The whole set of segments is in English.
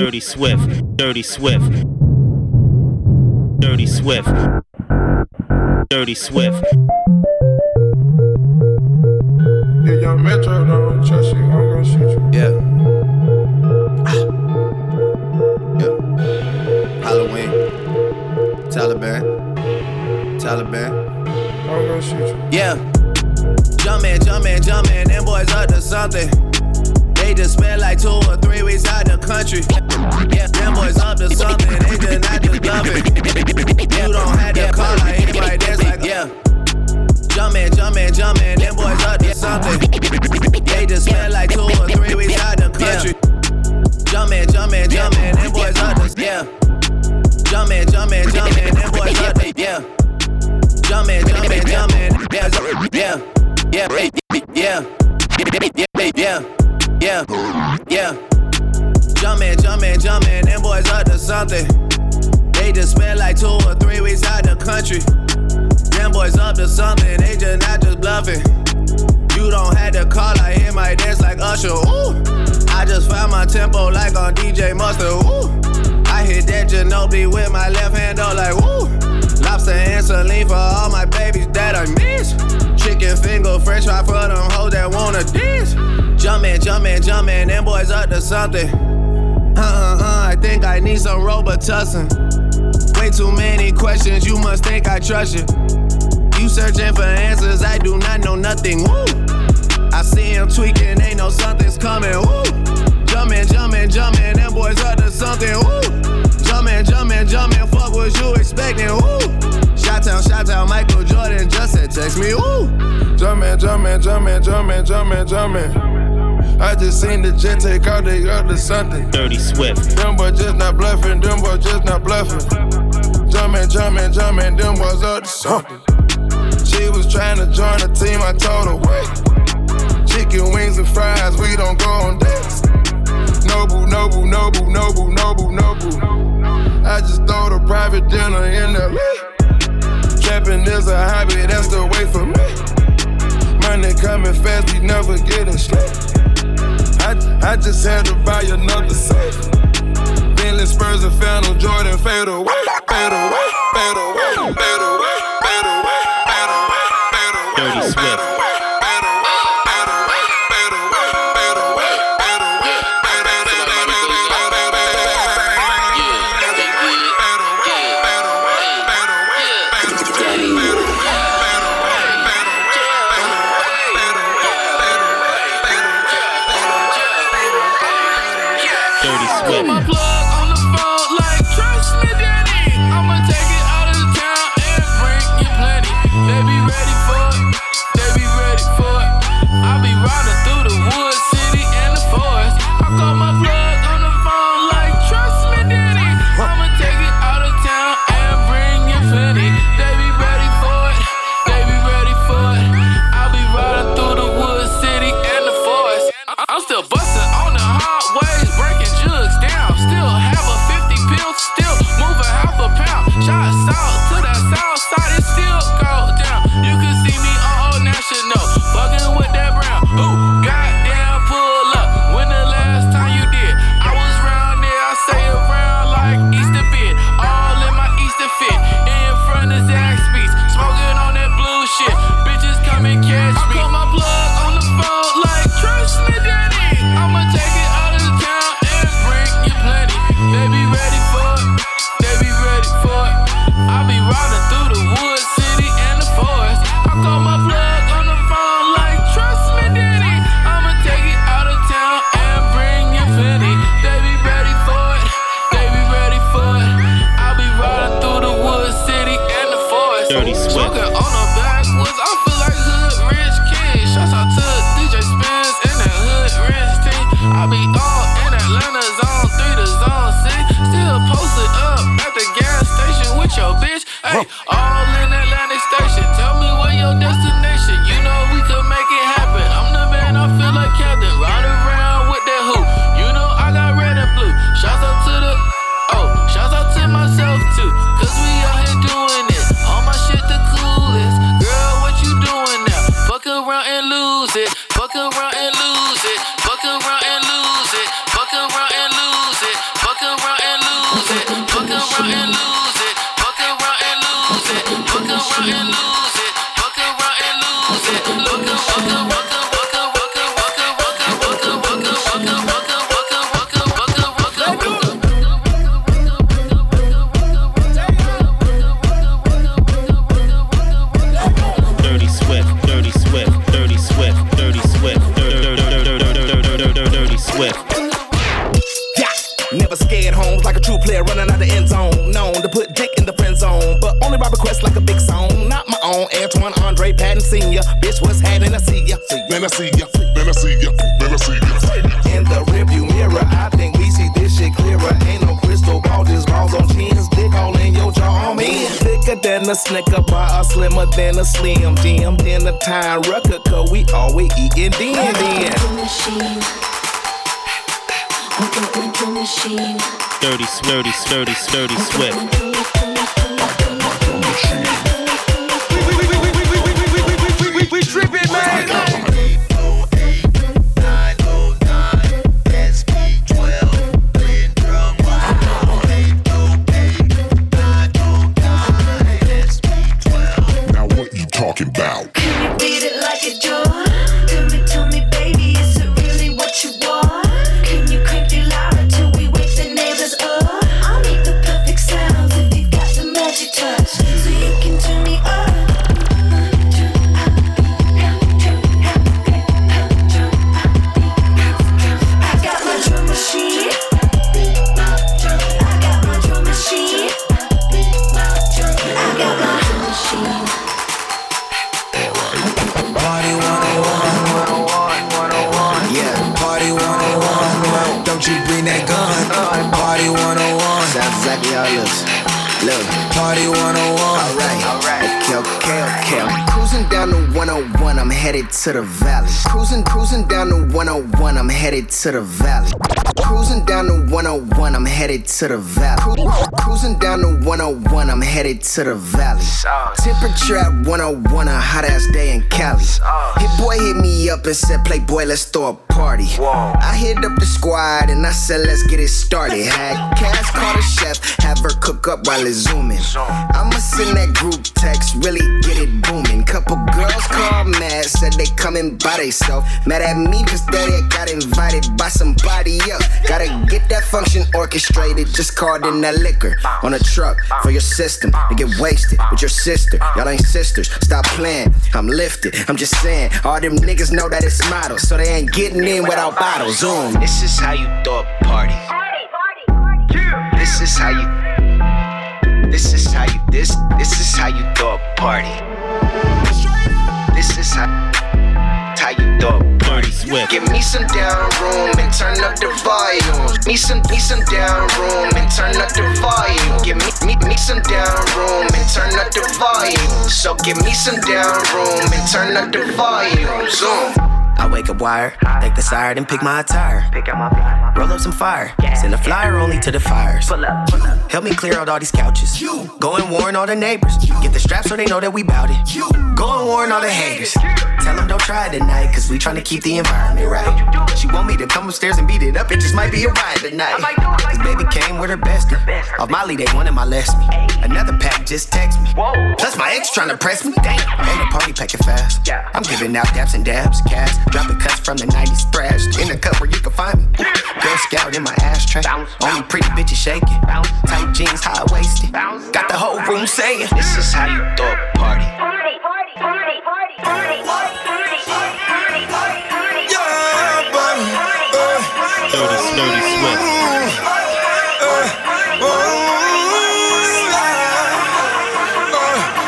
Dirty Swift. Halloween, Taliban. I'm gonna shoot you. Yeah. Jumpin', them boys up to something. They just spent like 2 or 3 weeks out the country. Yeah, them boys up to something. They just not just loving. You don't have to call like anybody that's like, yeah. Jumpin', them boys up to something. They just spent like 2 or 3 weeks out the country. Jumpin', them boys up to, yeah. Jumpin', them boys up to, yeah. Jumpin', yeah. Jumpin', them boys up to something. They just spent like 2 or 3 weeks out the country. Them boys up to something, they just not just bluffing. You don't have to call, I hear my dance like Usher. Ooh, I just found my tempo like on DJ Mustard. Ooh, I hit that Ginobili with my left hand though, like woo. Lobster and saline for all my babies that I miss. Chicken finger, french fry for them hoes that wanna diss. Jumpin', them boys up to something. I think I need some Robitussin. Way too many questions, you must think I trust you. You searching for answers, I do not know nothing, woo. I see him tweaking, ain't no something's coming, woo. Jumpin', them boys up to something, woo. Jumpin', fuck what you expecting, woo. Shout out, Michael Jordan just said text me, woo. Jumpin'. I just seen the jet take out the other Sunday. Dirty Swift. Them boys just not bluffin'. Jumpin', them boys up to something. She was tryna join the team, I told her wait. Chicken wings and fries, we don't go on dates. Nobu. I just throw the private dinner in the lake. Trapping is a hobby, that's the way for me. Money coming fast, we never getting straight. I just had to buy another safe. Bentley, Spurs, and Phantom Jordan fade away. Dirty Swift. Bustin' on the hard ways, breaking jugs down, still John Andre Patton Sr. Bitch, what's happening? I see ya. Then I see ya. Then I see ya. Then I see ya. In the rearview mirror, I think we see this shit clearer. Ain't no crystal ball, just balls on chins. Dick all in your jaw on me. Thicker than a Snicker bar, slimmer than a Slim Jim. Then a Time Rucker, cause we always eatin' then. Dirty, slurdy, sturdy, sturdy, swift. We trippin', man. Now what you talking about? Can you beat it like a drum? Tell me, baby, is it really what you want? Look, party 101, alright, okay. Cruising down the 101, I'm headed to the valley. Cruising down the 101, I'm headed to the valley. Cruising down the 101, I'm headed to the valley. Cruising down the 101, I'm headed to the valley. Temperature at 101, a hot ass day in Cali. Hit boy hit me up and said, Playboy, let's throw a party. Whoa. I hit up the squad and I said, let's get it started. Had Cass call the chef, have her cook up while it's zooming. I'ma send that group text, really get it booming. Couple girls called mad, said they coming by theyself. Mad at me cause they got invited by somebody else. Gotta get that function orchestrated, just called in that liquor. On a truck for your system, to get wasted with your sister. Y'all ain't sisters, stop playing, I'm lifted, I'm just saying. All them niggas know that it's models, so they ain't getting in without bottles. Zoom. This is how you throw a party. Yeah. This is how you throw a party. This is how you throw a party. Give me some down room and turn up the volume. Need some down room and turn up the volume. Give me some down room and turn up the volume. So give me some down room and turn up the volume. Zoom. I wake up wired, thank the sire, then pick my attire. Roll up some fire, send a flyer only to the fires. Help me clear out all these couches. Go and warn all the neighbors. Get the straps so they know that we bout it. Go and warn all the haters. Tell them don't try it tonight, cause we tryna keep the environment right. She want me to come upstairs and beat it up, it just might be a ride tonight. Cause baby came with her bestie. Off Molly, they wanted my last me. Another pack just text me. Plus my ex tryna press me. Damn, ain't a party packing fast. I'm giving out daps and dabs, cash. Dropping cuts from the 90s thrash. In the cup where you can find me. Girl Scout in my ashtray. Only pretty bitches shaking. Tight jeans, high waisted. Got the whole room saying, this is how you throw a party. Yeah, buddy. Dirty,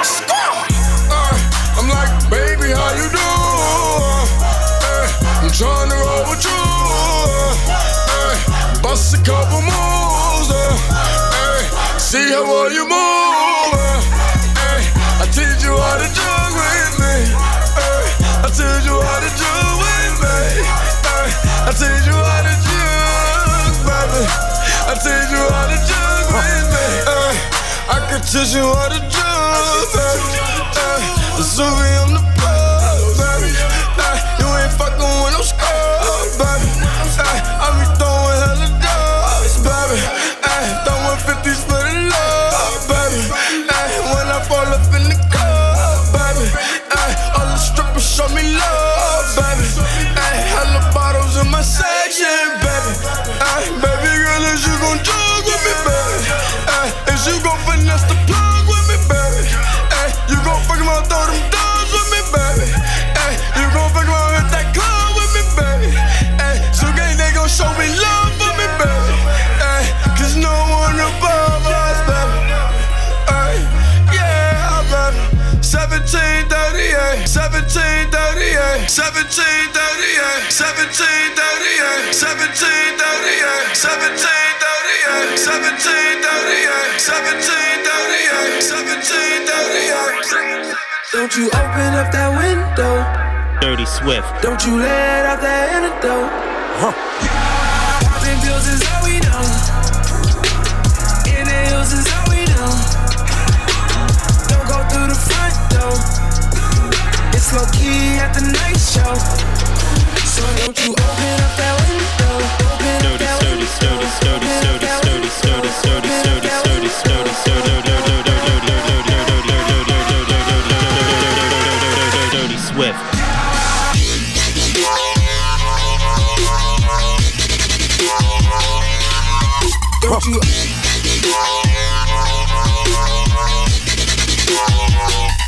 sweat. I'm like, baby, how you doing? Trying to roll with you, ay, bust a couple moves, ay, see how well you move, ay, I teach you how to jug with me, ay, I teach you how to jug with me, ay, I teach you how to jug, baby, I teach you how to jug with me, ay, I can teach you how to jug, baby, so we on the fuckin' with no scrubs, baby. I be throwin' hella dubs, baby. Throwin' 50s for the love, baby. When I fall up in the club, baby. All the strippers show me love, baby. Hella bottles in my section, baby. Baby girl, is you gon' jug with me, baby? Is you gon' finesse the plug with me, baby? You gon' fuckin' my throw them dubs? Don't you open up that window, Dirty Swift. Don't you let out that antidote. Huh. Popping pills is all we know. Inhales is all we know. Don't go through the front door. It's low key at the night show. So don't you open up that window. Dirty, dirty, dirty, dirty, dirty, dirty, dirty, dirty, dirty, dirty, dirty, dirty, dirty. Don't you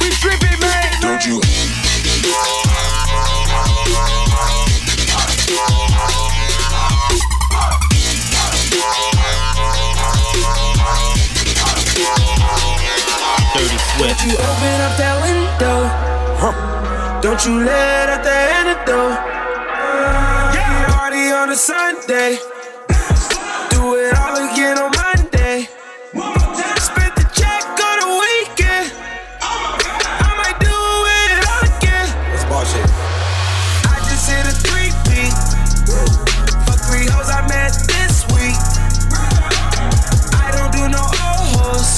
we trippin', man. Don't you Dirty Swift. Don't you open up that window, huh. Don't you let out the antidote. Yeah. Party on a Sunday, it all again on Monday. Spent the check on the weekend. I might do it all again. That's bullshit. I just hit a 3-peat. Fuck 3 hoes I met this week. I don't do no old hoes.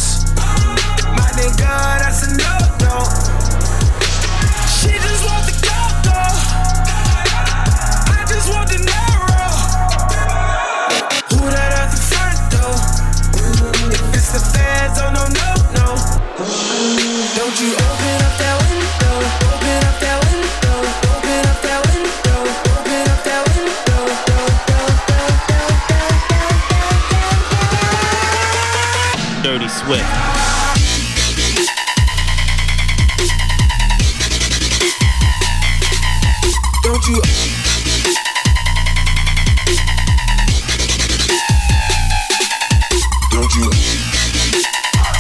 My nigga, that's a no-no. She just want the coco. I just want the oh no no no. Don't you open up that window? Open up that window. Open up that window. Open up that window. Dirty Swift. Don't you? Don't you? Dirty Swift. I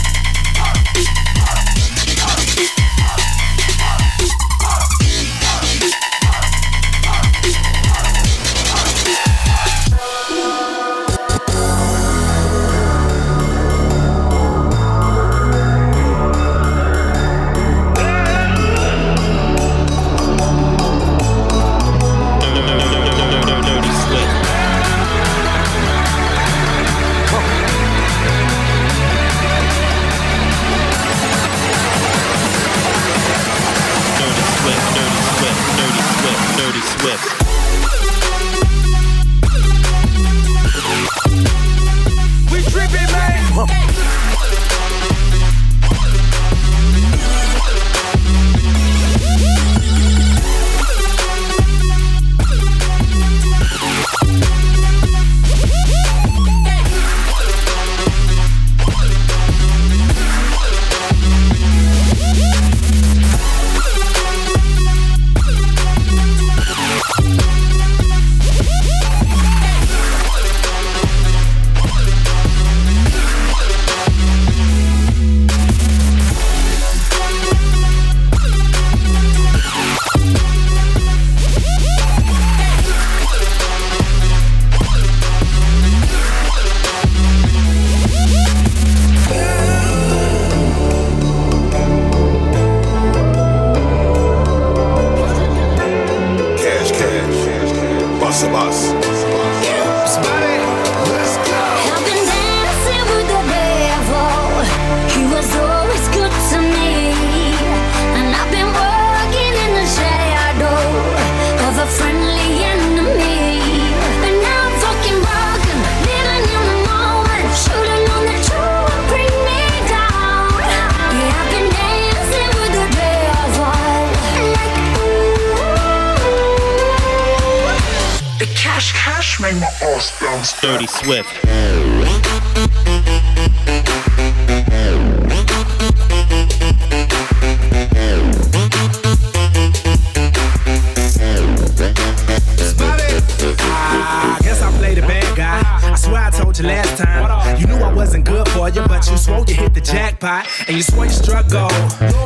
guess I played a bad guy. I swear I told you last time. You knew I wasn't good for lawyer, but you swore you hit the jackpot, and you swore you struck gold.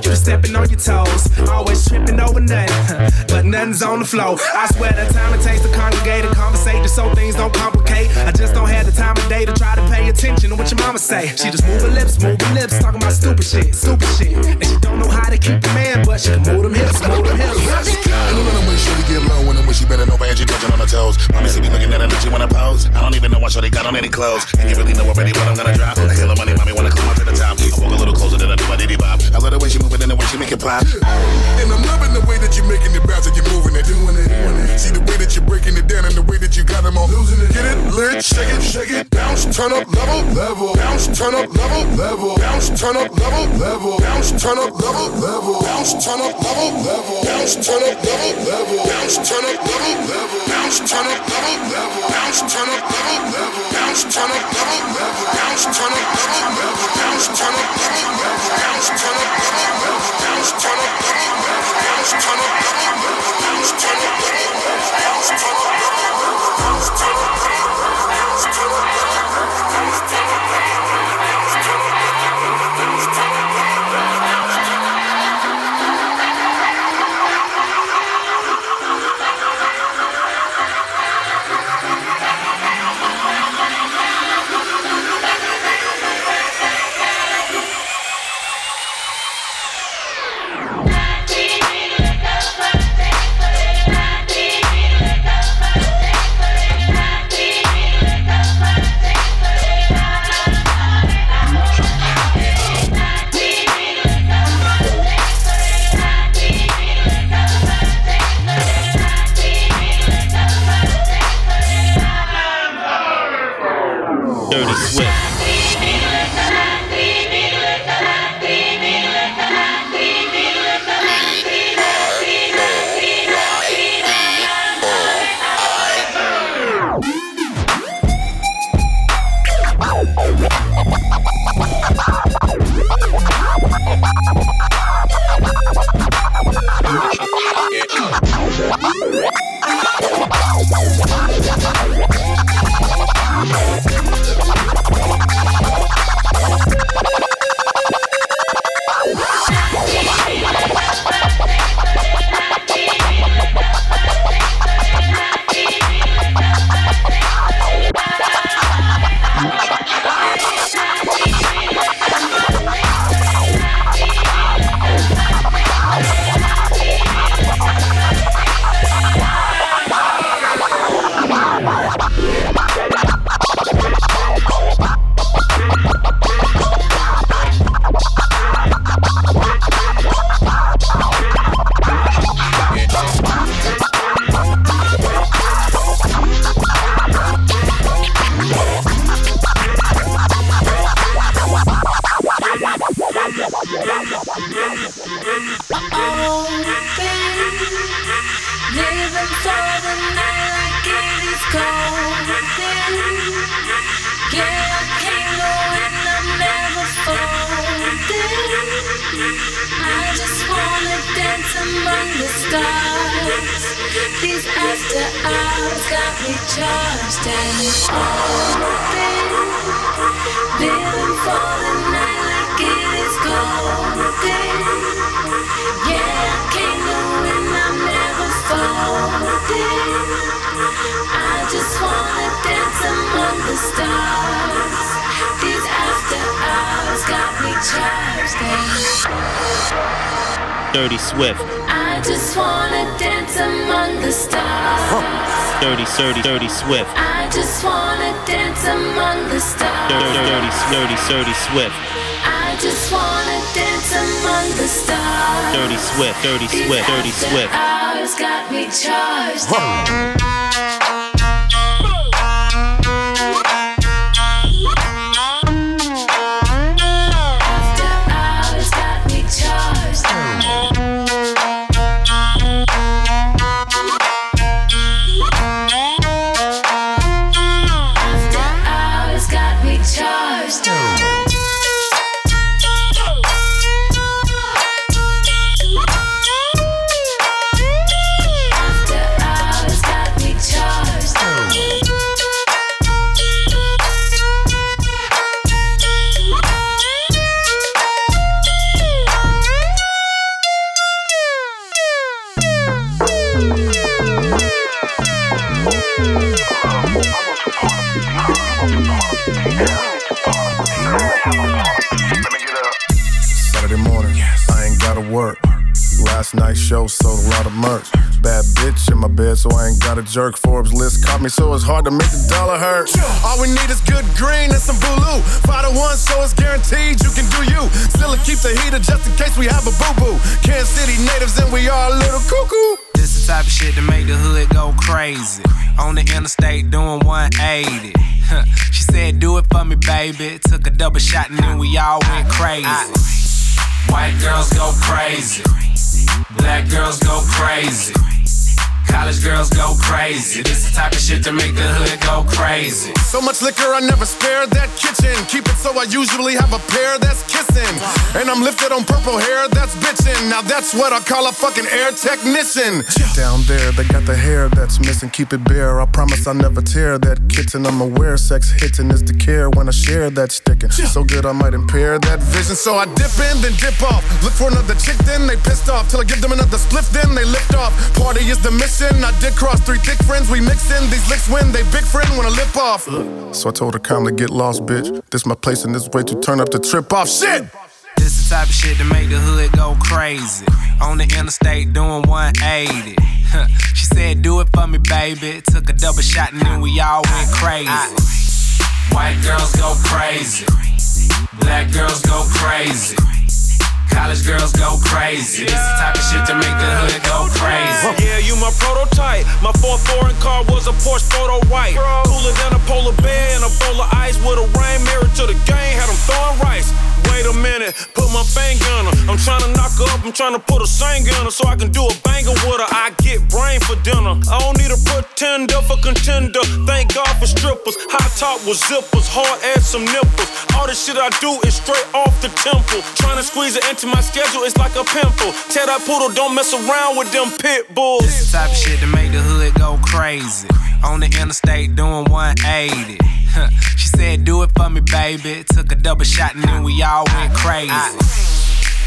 You stepping on your toes, always tripping over nothing, but nothing's on the flow. I swear the time it takes to congregate and conversate just so things don't complicate. I just don't have the time of day to try to pay attention to what your mama say. She just moving lips, talking about stupid shit, and she don't know how to keep the man, but she can move them hips. When she get low, and when she bending over and she touching on her toes, mommy see me looking at her and she wanna pose. I don't even know why shorty got on any clothes, and you really know already what I'm gonna drop. I hear the money, mommy wanna come up to the top. I walk a little closer than I do my diddy bop. I love the way she moving and the way she make it pop. And I'm loving the way that you making it bounce and you moving it, doing it. See the way that you breaking it down and the way that you got them all losing it. Get it lit, shake it, bounce, turn up, level, bounce, turn up, level, bounce, turn up, level, bounce, turn up, level, bounce, turn up, level, bounce, turn up, level, bounce, turn up, level, bounce, turn up, level, bounce, turn up, level, bounce, turn up, level, bounce, turn up, level, bounce, turn up, level, bounce, turn up, level, bounce, turn up, level, bounce, turn up, level, bounce, turn up, level, bounce, turn up, level, bounce, turn up, level, bounce, turn up, level, bounce, turn up, bounce, turn up, bounce, turn up. Dirty Swift. Hours got me charged. show, sold a lot of merch. Bad bitch in my bed, so I ain't got a jerk. Forbes list caught me, so it's hard to make the dollar hurt. All we need is good green and some blue. 5-1, so it's guaranteed you can do you. Still keep the heater just in case we have a boo-boo. Kansas City natives and we are a little cuckoo. This is the type of shit to make the hood go crazy. On the interstate doing 180. She said, do it for me, baby. Took a double shot and then we all went crazy. White girls go crazy. Black girls go crazy. College girls go crazy. This the type of shit to make the hood go crazy. So much liquor, I never spare that kitchen. Keep it so I usually have a pair that's kissing. And I'm lifted on purple hair that's bitching. Now that's what I call a fucking air technician. Down there, they got the hair that's missing. Keep it bare, I promise I never tear that kitten. I'm aware sex hitting is the care when I share that sticking. So good I might impair that vision. So I dip in, then dip off. Look for another chick, then they pissed off. Till I give them another spliff, then they lift off. Party is the mission. I did cross three thick friends, we mixin'. These licks win, they big friend wanna lip off. So I told her calmly, get lost, bitch. This my place and this way to turn up the trip off shit. This the type of shit to make the hood go crazy. On the interstate doing 180. She said, do it for me, baby. Took a double shot and then we all went crazy. White girls go crazy. Black girls go crazy. College girls go crazy. This the type of shit to make the hood go crazy. Yeah, you my prototype. My fourth foreign car was a Porsche photo white. Cooler than a polar bear and a bowl of ice. With a rain mirror to the game, had them throwing rice. Wait a minute, put my finger on her. I'm trying to knock her up, I'm trying to put a singer on her. So I can do a banger with her, I get brain for dinner. I don't need a pretender for contender. Thank God for strippers, high top with zippers. Hard ass some nipples. All the shit I do is straight off the temple. Trying to squeeze it into my schedule, it's like a pimple. Tell that poodle, don't mess around with them pit bulls. This type of shit to make the hood go crazy. On the interstate doing 180. She said, do it for me, baby. Took a double shot and then we all went crazy.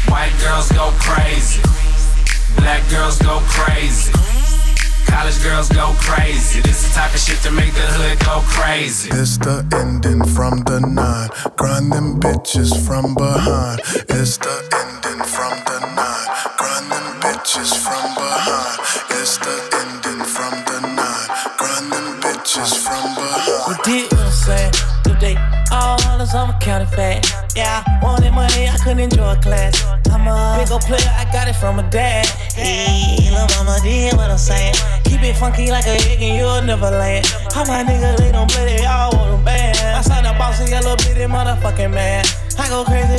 White girls go crazy. Black girls go crazy. College girls go crazy. This the type of shit to make the hood go crazy. This the ending from the nine. Grind them bitches from behind. It's the ending from the nine. Grind them bitches from behind. It's the ending from the nine. Grind them bitches from behind. We did what I'm saying. Today, all dollars on my counterfeit. Yeah, I wanted money, I couldn't enjoy class. I'm a big ol' player, I got it from my dad. Hey, lil' mama did what I'm saying. Keep it funky like a egg and you'll never land. How my niggas, they don't play, they all want them bad. I signed a boss and yellow bitty motherfucking man. I go crazy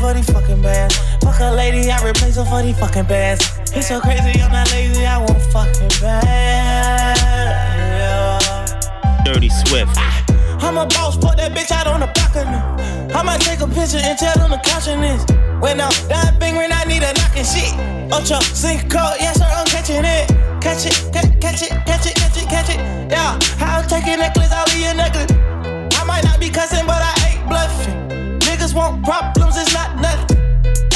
for these fucking bands. Fuck a lady, I replace her for these fucking bands. It's so crazy, I'm not lazy, I want fucking bands. Dirty Swift. I'm a boss, put that bitch out on the balcony. I might take a picture and tell them to caution this. When I'm done fingering, I need a knocking shit. Ultra, sink cold, yes sir, I'm catching it. Catch it, catch it. Yeah, I'll take your necklace, I'll leave your necklace. I might not be cussing, but I ain't bluffing. Niggas want problems, it's not nothing.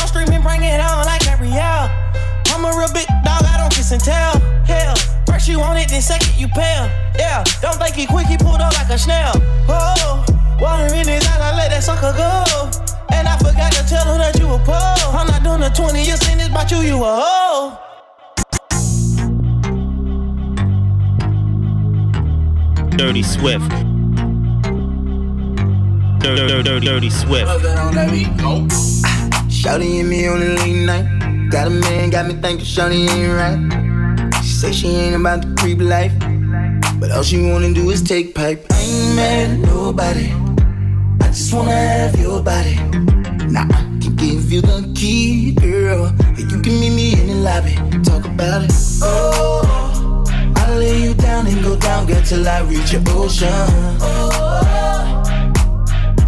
I'm screaming, bring it on like Ariel. I'm a real big dog, I don't kiss and tell. Hell. First you want it, then second you pale. Yeah, don't think he quick, he pulled up like a snail. Oh, water in his eye, I let that sucker go. And I forgot to tell her that you a pro. I'm not doing a 20-year sentence about you, you a hoe. Dirty Swift. Dirty Swift. Shawty and me on the late night. Got a man, got me thinking Shawty ain't right. Say she ain't about to creep life, but all she wanna do is take pipe. I ain't mad at nobody, I just wanna have your body. Now I can give you the key, girl, and you can meet me in the lobby. Talk about it. Oh, I'll lay you down and go down, girl, till I reach your ocean. Oh,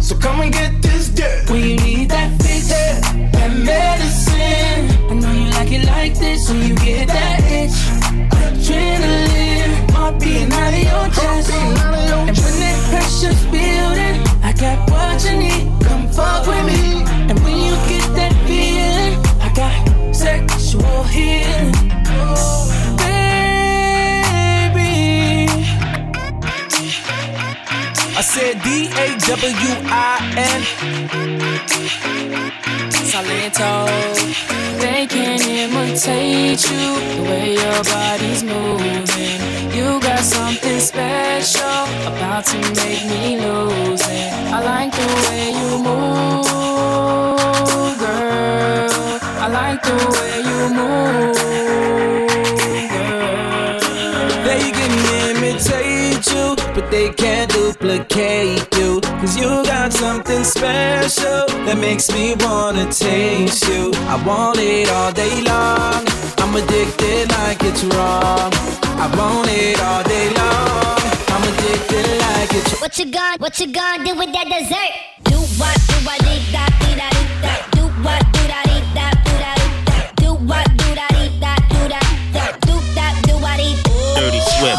so come and get this dirt. When you need that fix, that medicine. I know you like it like this, when you get that itch. Adrenaline, heart being out of your chest. And when that pressure's building, I got what you need. Come fuck with me. And when you get that feeling, I got sexual healing. Baby, I said DAWIN. Salento. They can imitate you, the way your body's moving. You got something special about to make me lose it. I like the way you move, girl. I like the way you move, girl. They can imitate you, but they can't duplicate you. Cause you got something special that makes me wanna taste you. I want it all day long. I'm addicted like it's wrong. I want it all day long. I'm addicted like it's wrong. What you gonna do with that dessert? Do what, do what, do that, do that, do that. Do what, do that, do that, do that. Do what, do that, do that, do that. Do that, do what, do that. Dirty Swift.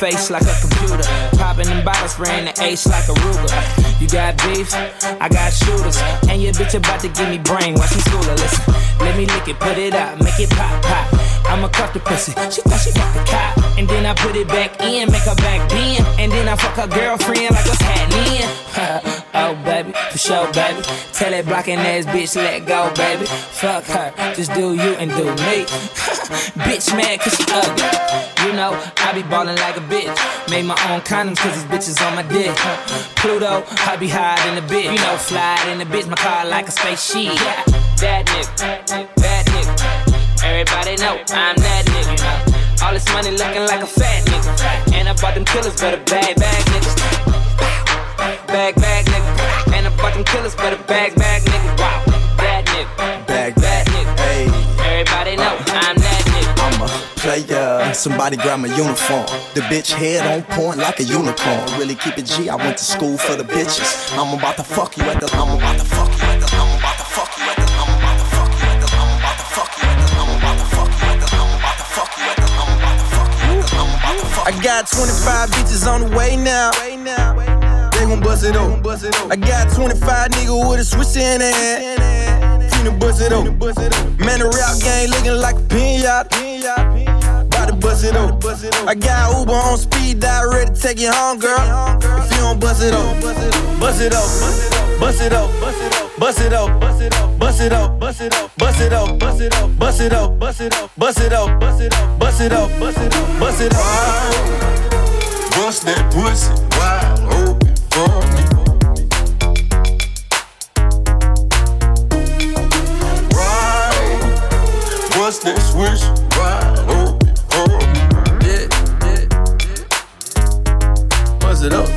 Face like a computer, popping them bottles, spraying the ace like a Ruger. You got beef, I got shooters, and your bitch about to give me brain while she schooler. Listen, let me lick it, put it out, make it pop, pop. I'ma cuff the pussy, she thought she fucked the cop, and then I put it back in, make her back bend, and then I fuck her girlfriend like what's happening. Oh baby, for sure baby, tell that blocking ass bitch let go baby. Fuck her, just do you and do me. Bitch mad cause she ugly. You know, I be ballin' like a bitch. Made my own condoms cause these bitches on my dick. Pluto, I be high in the bitch. You know, fly in the bitch, my car like a spaceship. That nigga, bad nigga. Everybody know I'm that nigga. All this money looking like a fat nigga. And I bought them killers for the bag, bag niggas. Bag, bag nigga. And I bought them killers for the bag, bag niggas. Wow, that nigga. Bag, bag nigga. Hey. Everybody know I'm that nigga. I'm a player. Somebody grab my uniform. The bitch head on point like a unicorn. Really keep it G, I went to school for the bitches. I'm about to fuck you at the, I'm about to fuck you at the, I'm about to fuck you at the, I'm about to fuck you at the, I'm about to fuck you at the, I'm about to fuck you at the, I'm about to fuck you at the, I'm about to fuck you at the, I'm about to fuck you. I got 25 bitches on the way now. They gon' bust it up. I got 25 niggas with a switch in their hand. Finna bust it up. Man, the rap game looking like a pinata. To bust it up. I got Uber on speed dial, ready to take you home, girl. If you don't bust it up, bust it up, bust it up, bust it up, bust it up, bust it up, bust it up, bust it up, bust it up, bust it up, bust it up, bust it up, bust it up, bust it up, bust it up, bust it up. Bust that pussy wide open for me. Right, bust that switch wide open. It up.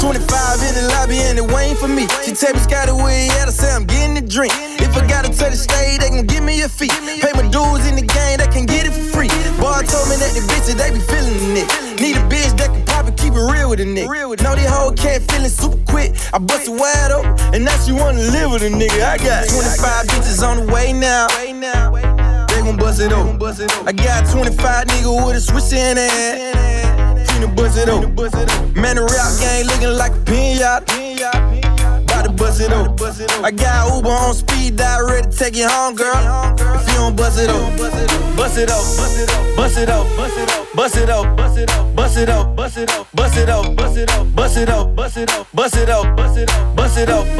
25 in the lobby and it waiting for me. She take me Scotty where he at, I say I'm getting a drink. If I gotta touch the stage, they gon' give me a fee. Pay my dues in the game, they can get it for free. Boy told me that the bitches, they be feeling the nick. Need a bitch that can pop and keep it real with a nigga. Know this whole cat feeling super quick. I bust it wide open, and now she wanna live with a nigga. I got 25 bitches on the way now. They gon' bust it up. I got 25 niggas with a switch in their hand. Bust it up. Man, the rap game looking like a pinata. Bout to bust it up. I got Uber on speed dial, ready to take you home, girl. If you don't bust it up, bust it up, bust it up, bust it up, bust it up, bust it up, bust it up, bust it up, bust it up, bust it up, bust it up, bust it up, bust it up, bust it up, bust it up,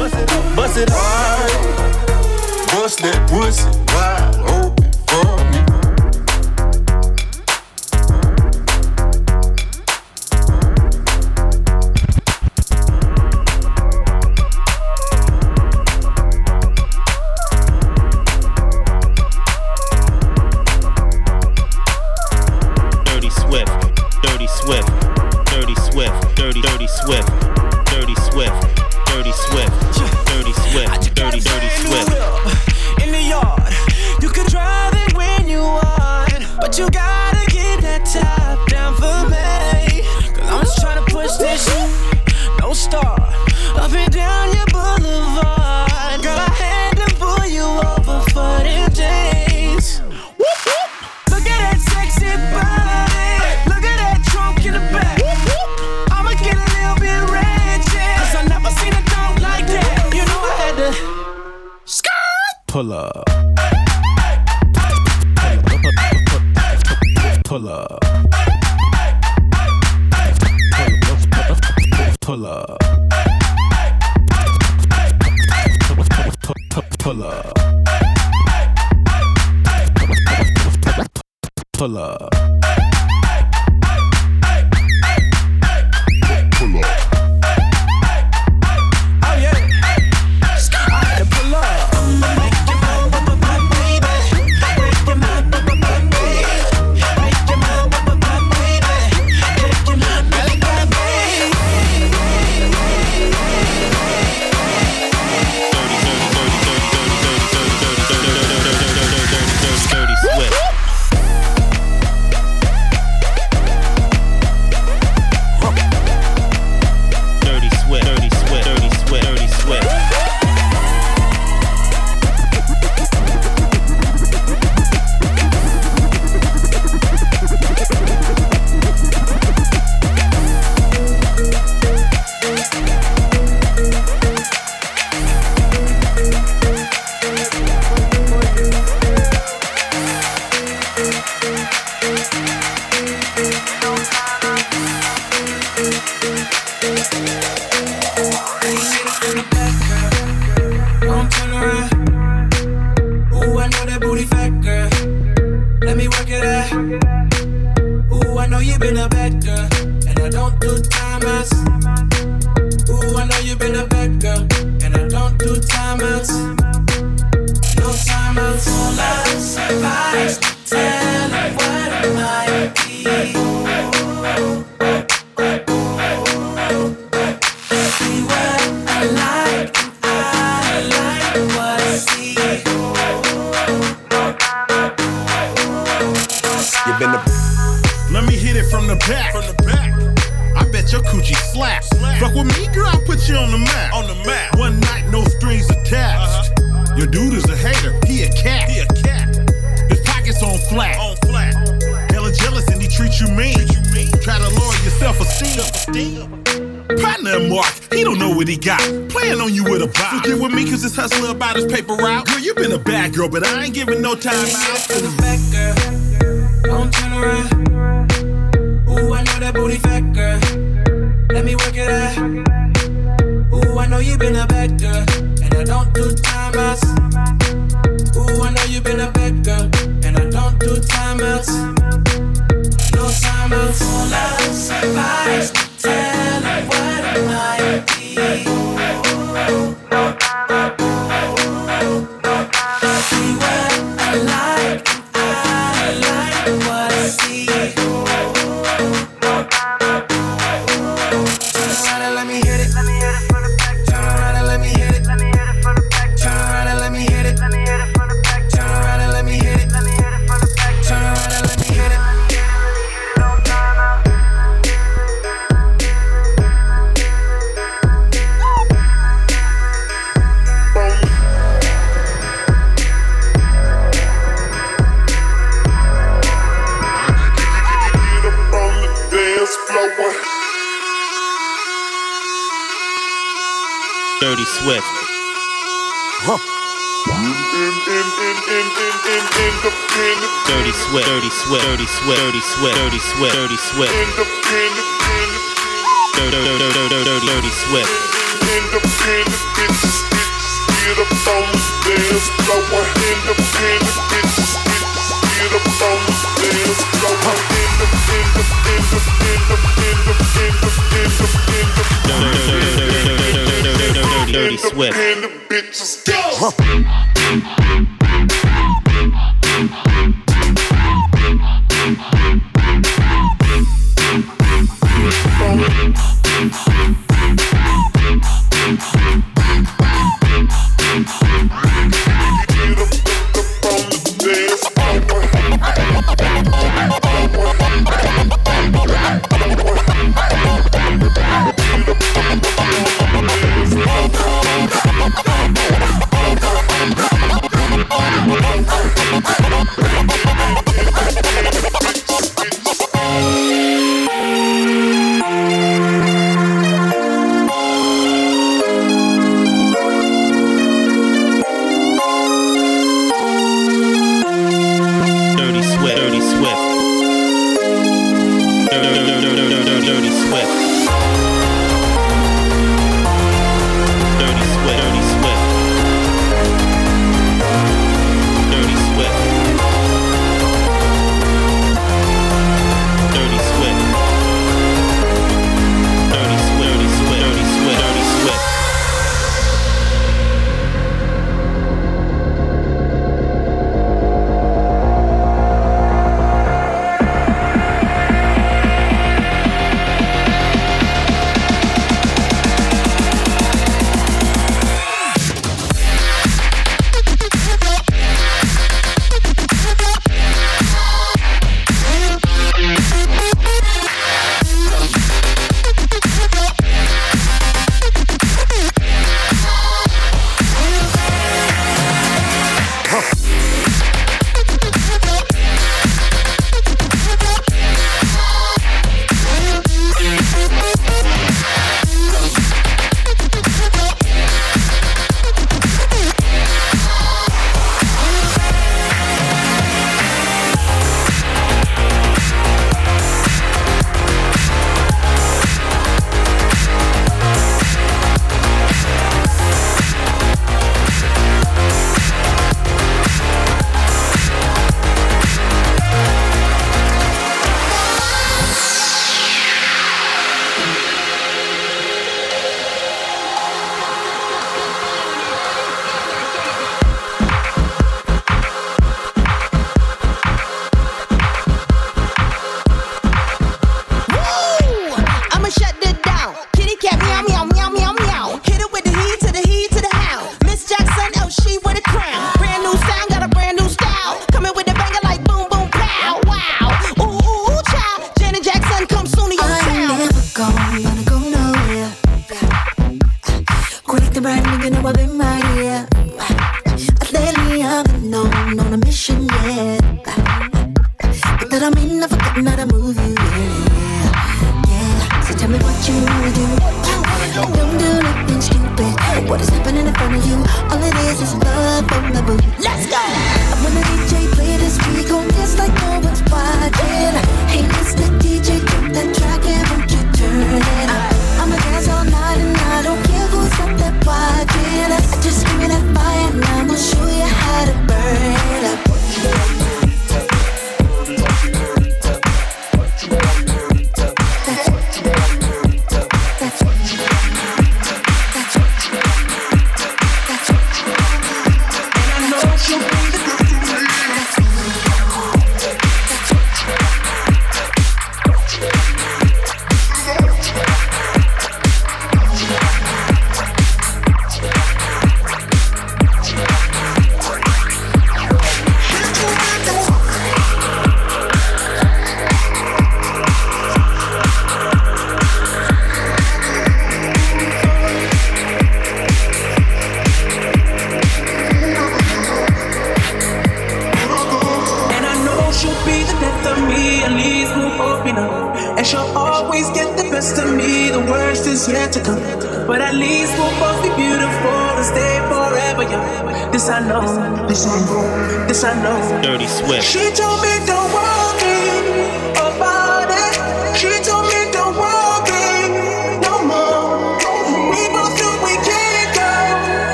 bust it up. Bust that pussy wide open for me. pull up. Pull up. Pull up. Pull up. Pull up. Pull up.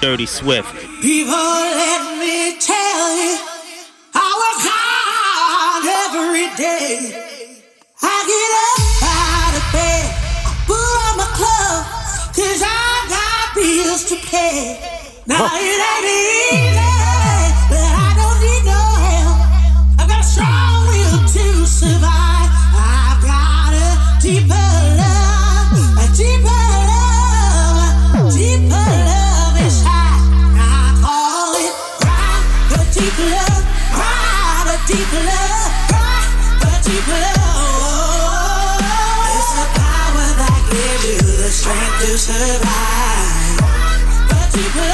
Dirty Swift. People, let me tell you, I work hard every day. I get up out of bed, I put on my clothes, 'cause I got bills to pay. Now it ain't easy, but I don't need no help. I've got a strong will to survive. I've got a deeper love, a deeper love, a deeper love is high. I call it pride, the deep love, pride, the deep love, pride, the deep love. It's the power that gives you the strength to survive. The deep love,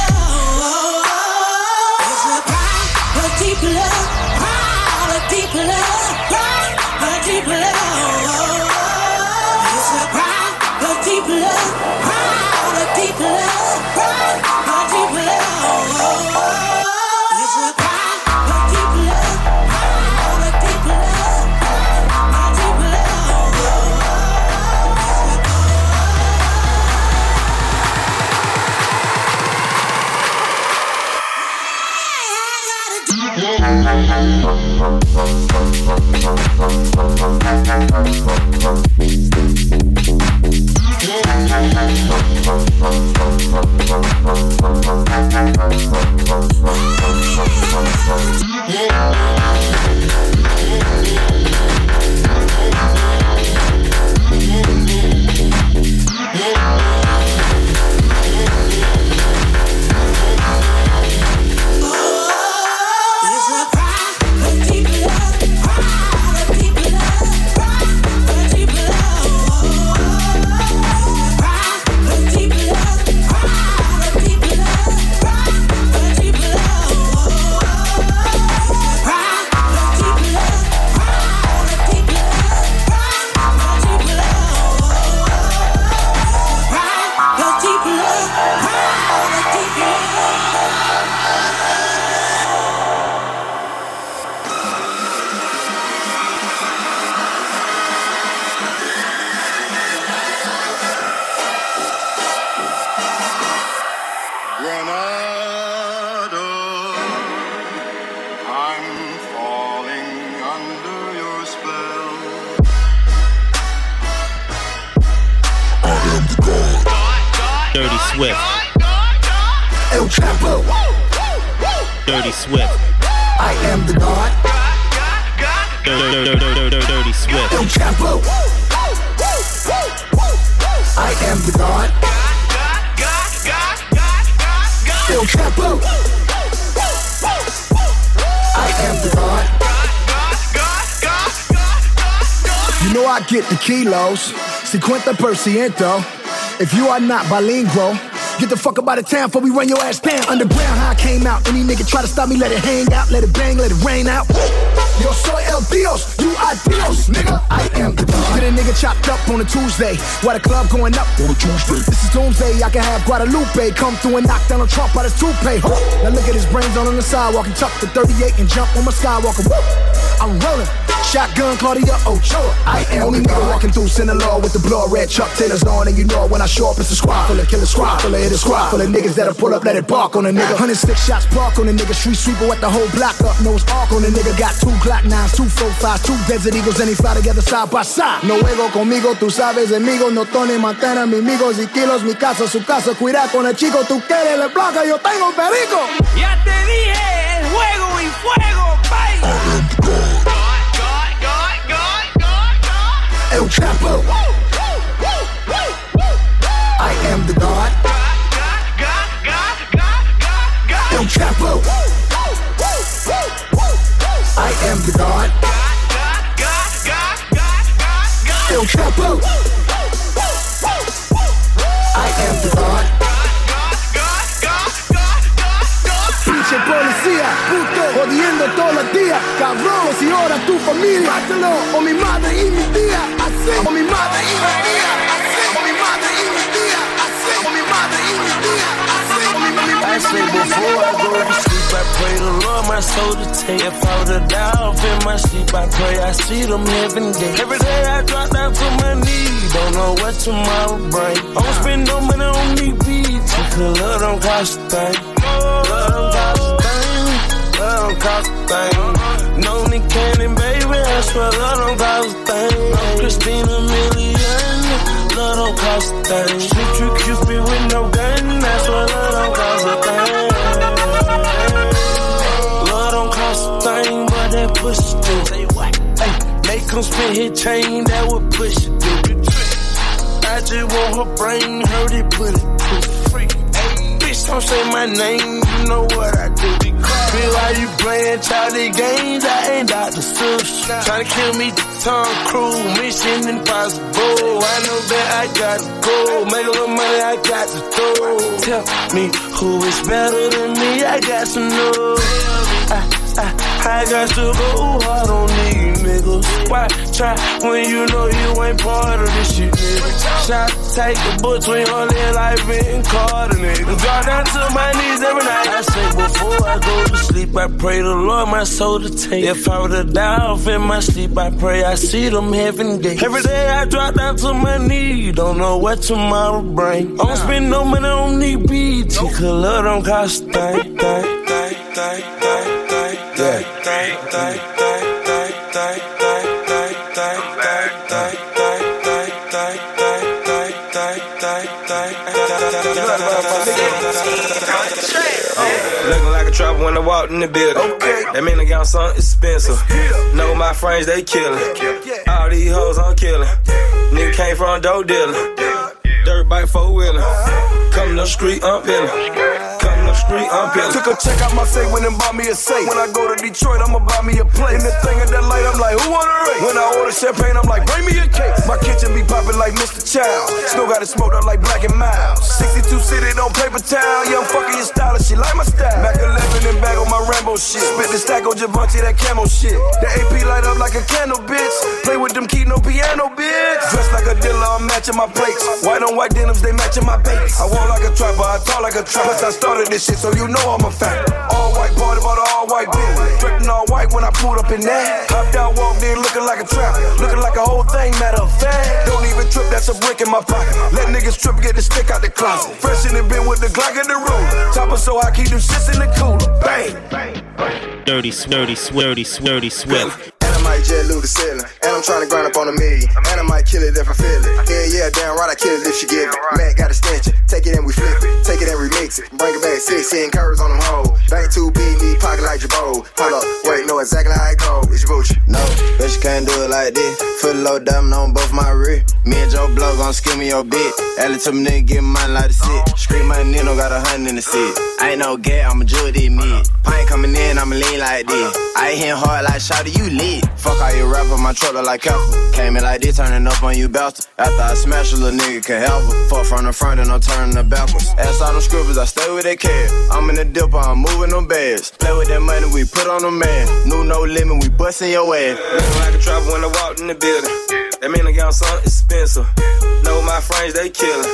it's the pride, the deep love, pride, the deep love, pride, the deep love. It's the pride, the deep love, pride, the deep love, pride, the deep love. It's the pride, the deep love, pride, the deep love, pride, the deep Get the kilos, 50%. If you are not bilingual, get the fuck up out of town before we run your ass down. Underground, how I came out. Any nigga try to stop me, let it hang out, let it bang, let it rain out. Yo soy el Dios, you are Dios, nigga. I am the God. Get a nigga chopped up on a Tuesday, while the club going up on a Tuesday. This is doomsday, I can have Guadalupe come through and knock down on Trump out his toupee. Now look at his brains on the sidewalk and tuck the 38 and jump on my Skywalker. I'm rolling. Shotgun, Claudia Ochoa. I am only nigga walking through Sinaloa with the blood red Chuck Taylors on. And you know it when I show up, it's a squad full of killer squad, full of hitter squad, full of niggas that'll pull up, let it bark on a nigga. 106 shots park on a nigga, street sweeper with the whole block up, nose arc on a nigga. Got 2 Glock 9s, 2 4 5s, 2 Desert Eagles, and they fly together side by side. No juego conmigo, tú sabes, amigo, no Tony Montana, mis amigos y kilos, mi casa, su casa, cuidado con el chico, tú quieres la placa, yo tengo un perico. Ya te dije, el juego y fuego, baila. El Chapo, I am the God. El Chapo, I am the God. El Chapo, I am the God. Pinche policía, puto, jodiendo todos los días, cabrón, si ahora tu familia, mátalo, o mi madre y mi tía. Oh mi madre y mi tía, oh mi madre y mi tía, oh mi madre y mi tía, oh mi madre y mi tía. I say before I go to sleep, I pray the Lord my soul to take. If I would've died off in my sleep, I pray I see them heaven gates. Every day I drop down to my knees, don't know what tomorrow brings. I'ma spend no money on me beats, 'cause love don't cost cost a thing. Love don't cost a thing. No Nick Cannon, baby, I swear love don't cost a thing. No Christina Milian, love don't cost a thing. She trick Cupid with no gun, that's why love don't cost a thing. Love don't cost a thing, but that push you through. They come spin his chain, that would push you through. I just want her brain, heard it, put it through. Ay, bitch, don't say my name, you know what I do. Feel like you playing childish games, I ain't Dr. Seuss. Tryna kill me, Tom Cruise, mission impossible. I know that I gotta go, make a little money, I got to throw. Tell me who is better than me, I got some love. I got to go, I don't need niggas. Why try when you know you ain't part of this shit, nigga? Shot, take a butch, we only life in Carter, nigga. Drop down to my knees every night. I say before I go to sleep, I pray the Lord my soul to take. If I were to die off in my sleep, I pray I see them heaven gates. Every day I drop down to my knees, don't know what tomorrow bring. I don't spend no money, I don't need BT, cause love don't cost a thing. Looking like a trapper when I walk in the building. That mean I got something expensive. Know my friends, they killin'. All these hoes I'm killin'. Nigga came from dope dealin'. Dirt bike four wheelin'. Come to the street, I'm feelin'. Took a check out my safe, went and bought me a safe. When I go to Detroit, I'ma buy me a plate. And the thing at that light, I'm like, who wanna race? When I order champagne, I'm like, bring me a cake. My kitchen be poppin' like Mr. Child. Still got it smoked up like Black and Miles. 62 City, don't paper towel. Yeah, I'm fucking your stylist, she like my style. Mac 11 and back on my Rambo shit. Spit the stack on Javante, that camo shit. The AP light up like a candle, bitch. Play with them keys, no piano, bitch. Dressed like a dealer, I'm matching my plates. White on white denims, they matching my base. I walk like a trapper, I talk like a trapper. Plus I started this shit, so you know I'm a fact. All white party, but all white bitch. Drippin' all white when I pulled up in that. Hopped out, walked in, looking like a trap. Looking like a whole thing, matter of fact. Don't even trip, that's a brick in my pocket. Let niggas trip, get the stick out the closet. Fresh in the bin with the Glock in the room. Topper so I keep them shits in the cooler. Bang! Dirty, sweaty, sweaty, sweaty, sweaty. I might jet loot the ceiling, and I'm tryna grind up on a million, and I might kill it if I feel it. Yeah, damn right I kill it if she give it. Mac got a stench, take it and we flip it, take it and remix it, bring it back 16 curves on them hoes. Bank 2B, need pocket like Jabot. Hold up, wait, know exactly how it go. It's your booch. No, but you can't do it like this. Foot low diamond on both my rear. Me and Joe Blow gon' skim me your bit. Ellie told me nigga get mine like a sit. Street my Nino got 100 in the sit. I ain't no gay, I'ma jewel this mid. Pine coming in, I'ma lean like this. I ain't hit hard like shawty, you lit. Fuck how you rap on my trailer like Kefka. Came in like this, turning up on you bastard. After I smash a little nigga can help her. Fuck from the front and I'm turning the backwards. Ass out them scribbles, I stay with that kid. I'm in the dipper, I'm moving them bags. Play with that money, we put on them man. New no limit, we bustin' your ass. Looking like a trapper when I walk in the building. That mean I got something expensive. Know my friends, they killin'.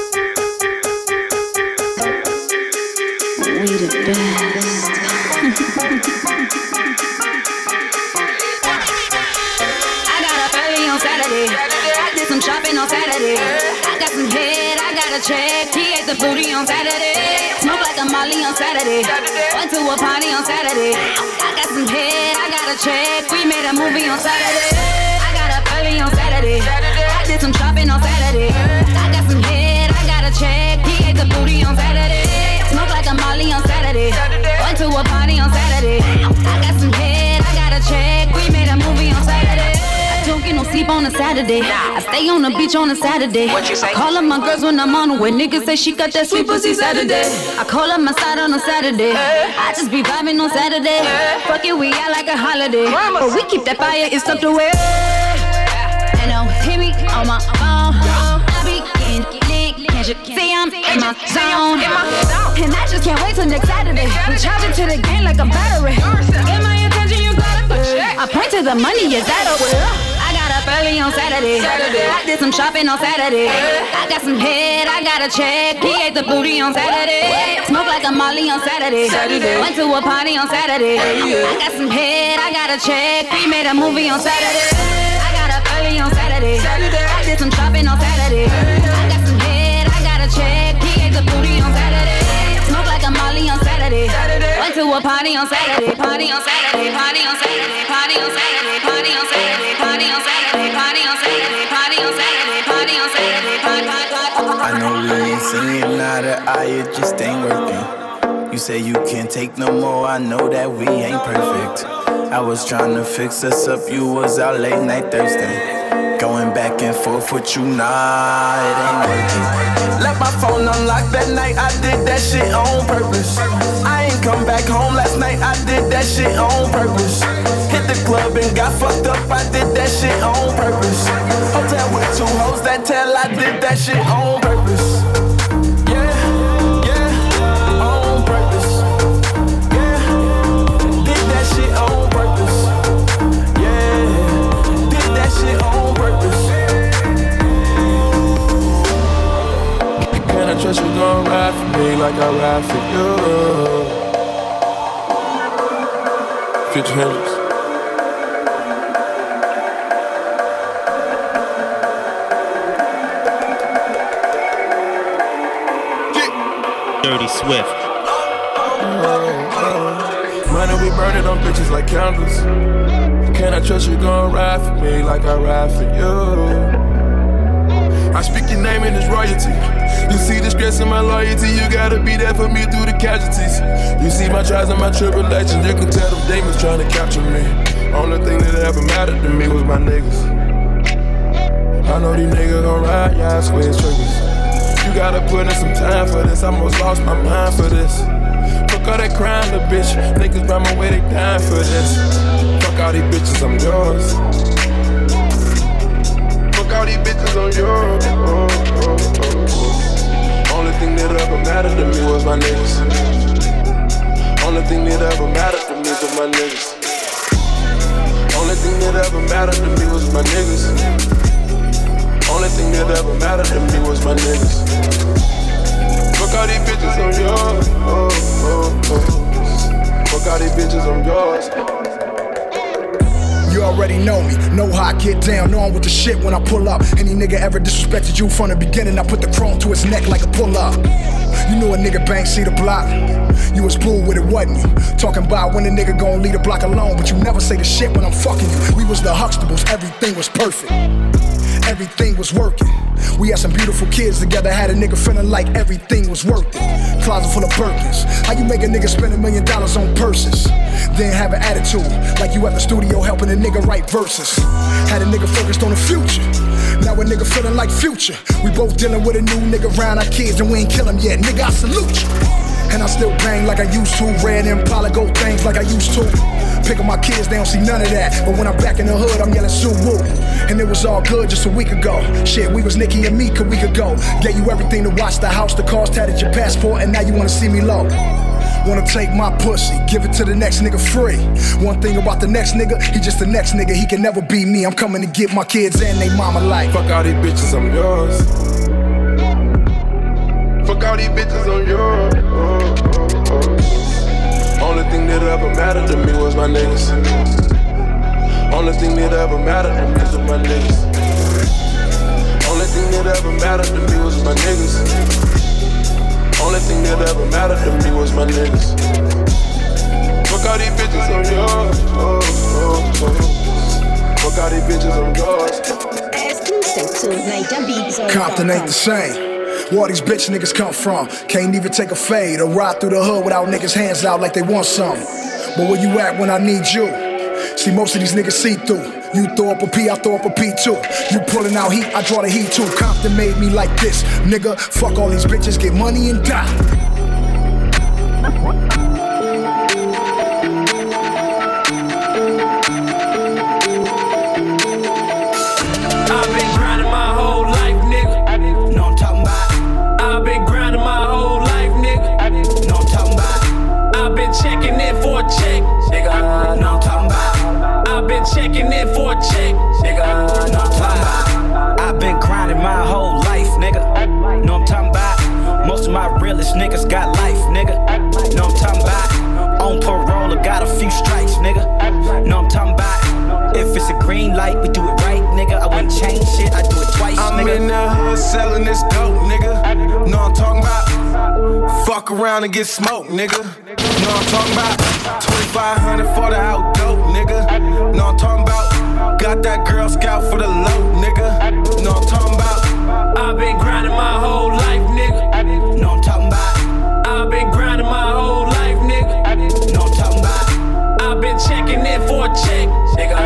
We the best. I did some shopping on Saturday. I got some head, I got a check. He ate the booty on Saturday. Smoke like a molly on Saturday. Went to a party on Saturday. I got some head, I got a check. We made a movie on Saturday. I got up early on Saturday. I did some shopping on Saturday. I got some head, I got a check. He ate the booty on Saturday. Smoke like a molly on Saturday. Went to a party on Saturday. I got some head, I got a check. We made a movie on Saturday. Don't get no sleep on a Saturday. I stay on the beach on a Saturday. What you say? I call up my girls when I'm on the way. Niggas say she got that sweet pussy Saturday. I call up my side on a Saturday. I just be vibing on Saturday. Fuck it, we out like a holiday. But we keep that fire, it's tucked away. And don't hit me on my phone. I be getting lit. Can't you see I'm in my zone? And I just can't wait till next Saturday. We charge it to the game like a battery. Get my attention, you gotta put checks. I point to the money, is that over? Early on Saturday. I did some shopping on Saturday. I got some head, I got a check. He ate the booty on Saturday. Smoke like a molly on Saturday. Went to a party on Saturday. I got some head, I got a check. We made a movie on Saturday. I got up early on Saturday. I did some shopping on Saturday. I got some head, I got a check. He ate the booty on Saturday. Smoke like a molly. to a party on Saturday, party on Saturday, party on Saturday, party on Saturday, party on Saturday, party on Saturday, party on Saturday, party on Saturday, party on Saturday, party. I know you ain't seeing out of eye, it just ain't working. You say you can't take no more, I know that we ain't perfect. I was trying to fix us up, you was out late night Thursday. Going back and forth with you, nah, it ain't working. Let my phone unlock that night, I did that shit on purpose. I ain't come back home last night, I did that shit on purpose. Hit the club and got fucked up, I did that shit on purpose. Hotel with two hoes that tell, I did that shit on purpose. Yeah, yeah, on purpose. Yeah, did that shit on purpose. Yeah, did that shit on purpose. Can I trust you gon' ride for me like I ride for you? Future Hendrix. Dirty Swift. Money we burning on bitches like candles. Can I trust you gon' ride for me like I ride for you? I speak your name and it's royalty. You see the stress in my loyalty, you gotta be there for me through the casualties. You see my trials and my tribulations, you can tell them demons tryna capture me. Only thing that ever mattered to me was my niggas. I know these niggas gon' ride, yeah, I swear it's triggers. You gotta put in some time for this, I almost lost my mind for this. Fuck all that crime, little bitch, niggas by my way, they dying for this. Fuck all these bitches, I'm yours. Fuck all these bitches, I'm yours. Oh, oh, oh, oh. Only thing that ever mattered to me was my niggas. Only thing that ever mattered to me was my niggas. Only thing that ever mattered to me was my niggas. Only thing that ever mattered to me was my niggas. Fuck all these bitches, I'm yours. Oh, oh, oh. Fuck all these bitches, I'm yours. You already know me, know how I get down, know I'm with the shit when I pull up. Any nigga ever disrespected you from the beginning, I put the chrome to his neck like a pull-up. You knew a nigga bang, see the block. You was blue with it, wasn't you? Talking about when a nigga gon' leave the block alone, but you never say the shit when I'm fucking you. We was the Huxtables, everything was perfect. Everything was working. We had some beautiful kids together, had a nigga feeling like everything was worth it. Closet full of Birkins. How you make a nigga spend $1 million on purses? Then have an attitude, like you at the studio helping a nigga write verses. Had a nigga focused on the future. Now a nigga feeling like Future. We both dealing with a new nigga around our kids and we ain't kill him yet. Nigga, I salute you. And I still bang like I used to. Red Impala, gold things like I used to. Picking my kids, they don't see none of that. But when I'm back in the hood, I'm yelling Sue Woo. And it was all good just a week ago. Shit, we was Nicki and Meek a week ago. Gave you everything to watch, the house, the cars, tatted your passport, and now you wanna see me low. Wanna take my pussy, give it to the next nigga free. One thing about the next nigga, he just the next nigga. He can never be me. I'm coming to get my kids and they mama like. Fuck all these bitches, I'm yours. Fuck all these bitches, I'm yours. Only thing that ever mattered to me was my niggas. Only thing that ever mattered to me was my niggas. Only thing that ever mattered to me was my niggas. Only thing that ever mattered to me was my niggas. Fuck all these bitches, I'm yours. Fuck all these bitches, I'm yours. Compton ain't the same. Where all these bitch niggas come from. Can't even take a fade or ride through the hood without niggas hands out like they want something. But where you at when I need you? See, most of these niggas see through. You throw up a P, I throw up a P too. You pulling out heat, I draw the heat too. Compton made me like this, nigga. Fuck all these bitches, get money and die. Checking in for a check, nigga. No, I'm talking about. I've been grinding my whole life, nigga. No, I'm talking about. Most of my realest niggas got life, nigga. No, I'm talking about. On parole, I got a few strikes, nigga. No, I'm talking about. If it's a green light, we do it right, nigga. I wouldn't change shit, I do it twice, nigga. I'm in the hood selling this dope, nigga. No, I'm talking about. Fuck around and get smoked, nigga. Know I'm talking about? 2500 for the outdoor, nigga. Know I'm talking about? Got that Girl Scout for the low, nigga. Know I'm talking about? I've been grinding my whole life, nigga. Know I'm talking about? I've been grinding my whole life, nigga. Know I'm talking about? I've been checking it for a check, nigga.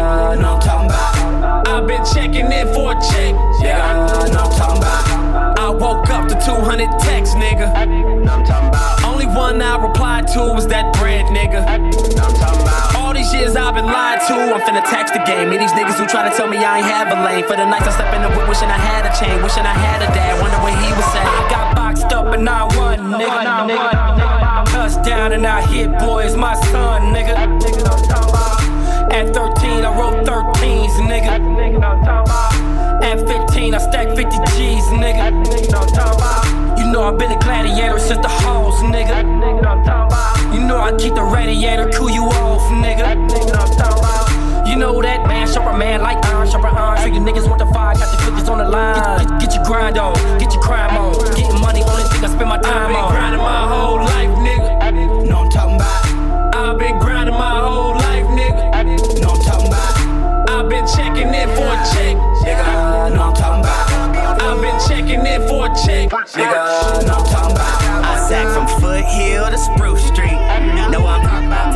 Know I'm talking about? I've been checking it for a check, nigga. Know I'm talking about? I woke up to 200 texts, nigga. Know I'm talking about? One I replied to was that bread, nigga. I'm talking about all these years I've been lied to. I'm finna tax the game. Me these niggas who try to tell me I ain't have a lane. For the nights I step in the whip, wishing I had a chain, wishing I had a dad. Wonder what he was saying. I got boxed up and I won, nigga. I touched down and I hit boys, my son, nigga. At 13, I wrote 13s, nigga. At 15, I stacked 50 G's, nigga. You know I've been a gladiator since the halls, nigga. You know I keep the radiator, cool you off, nigga. You know that man, sharper man like iron, sharper iron. So you niggas want the fire, got the cookies on the line. Get your grind on, get your crime on. Getting money, only thing I spend my time on. I've been grinding my whole life, nigga. Know I'm talking about. I've been grinding my whole life, nigga. Know I'm talking about. I've been checking it for a check, nigga. Know I'm talking about. I've been checking it for a check, nigga. Know I'm talking about. I sack from Foothill to Spruce Street. Know I'm talking about.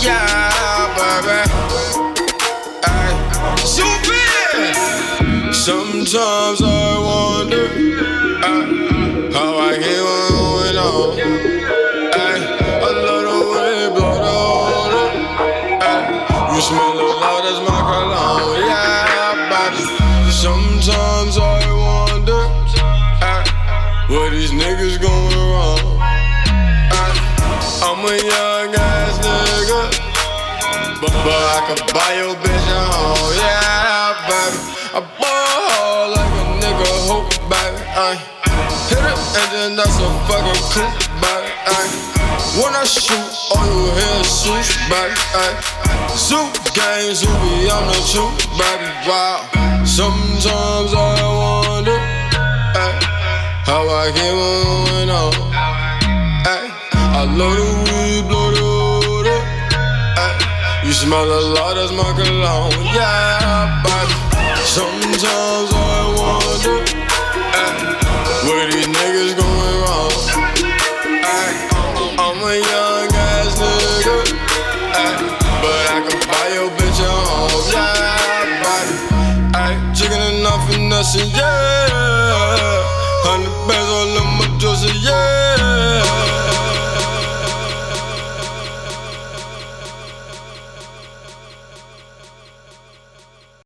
Yeah, baby. So bad. Sometimes I wonder how I hear what's going on. Smell as loud as my cologne, yeah, baby. Sometimes I wonder where these niggas going wrong. I'm a young ass nigga, but I could buy your bitch a home, yeah, baby. I ball hard like a nigga hoop, baby. Hit an engine, that's a fucking coupe, baby. When I shoot, all you hear is shoes, baby. Zoo games, who be on the truth, baby. Wow. Sometimes I wonder how I get going on. I love the weed, blow the wood up. You smell a lot as my cologne, yeah, baby. Sometimes I wonder where these niggas going wrong. I'm a young ass nigga, but I can buy your bitch a home, yeah, baby. Chicken enough and nothing, yeah.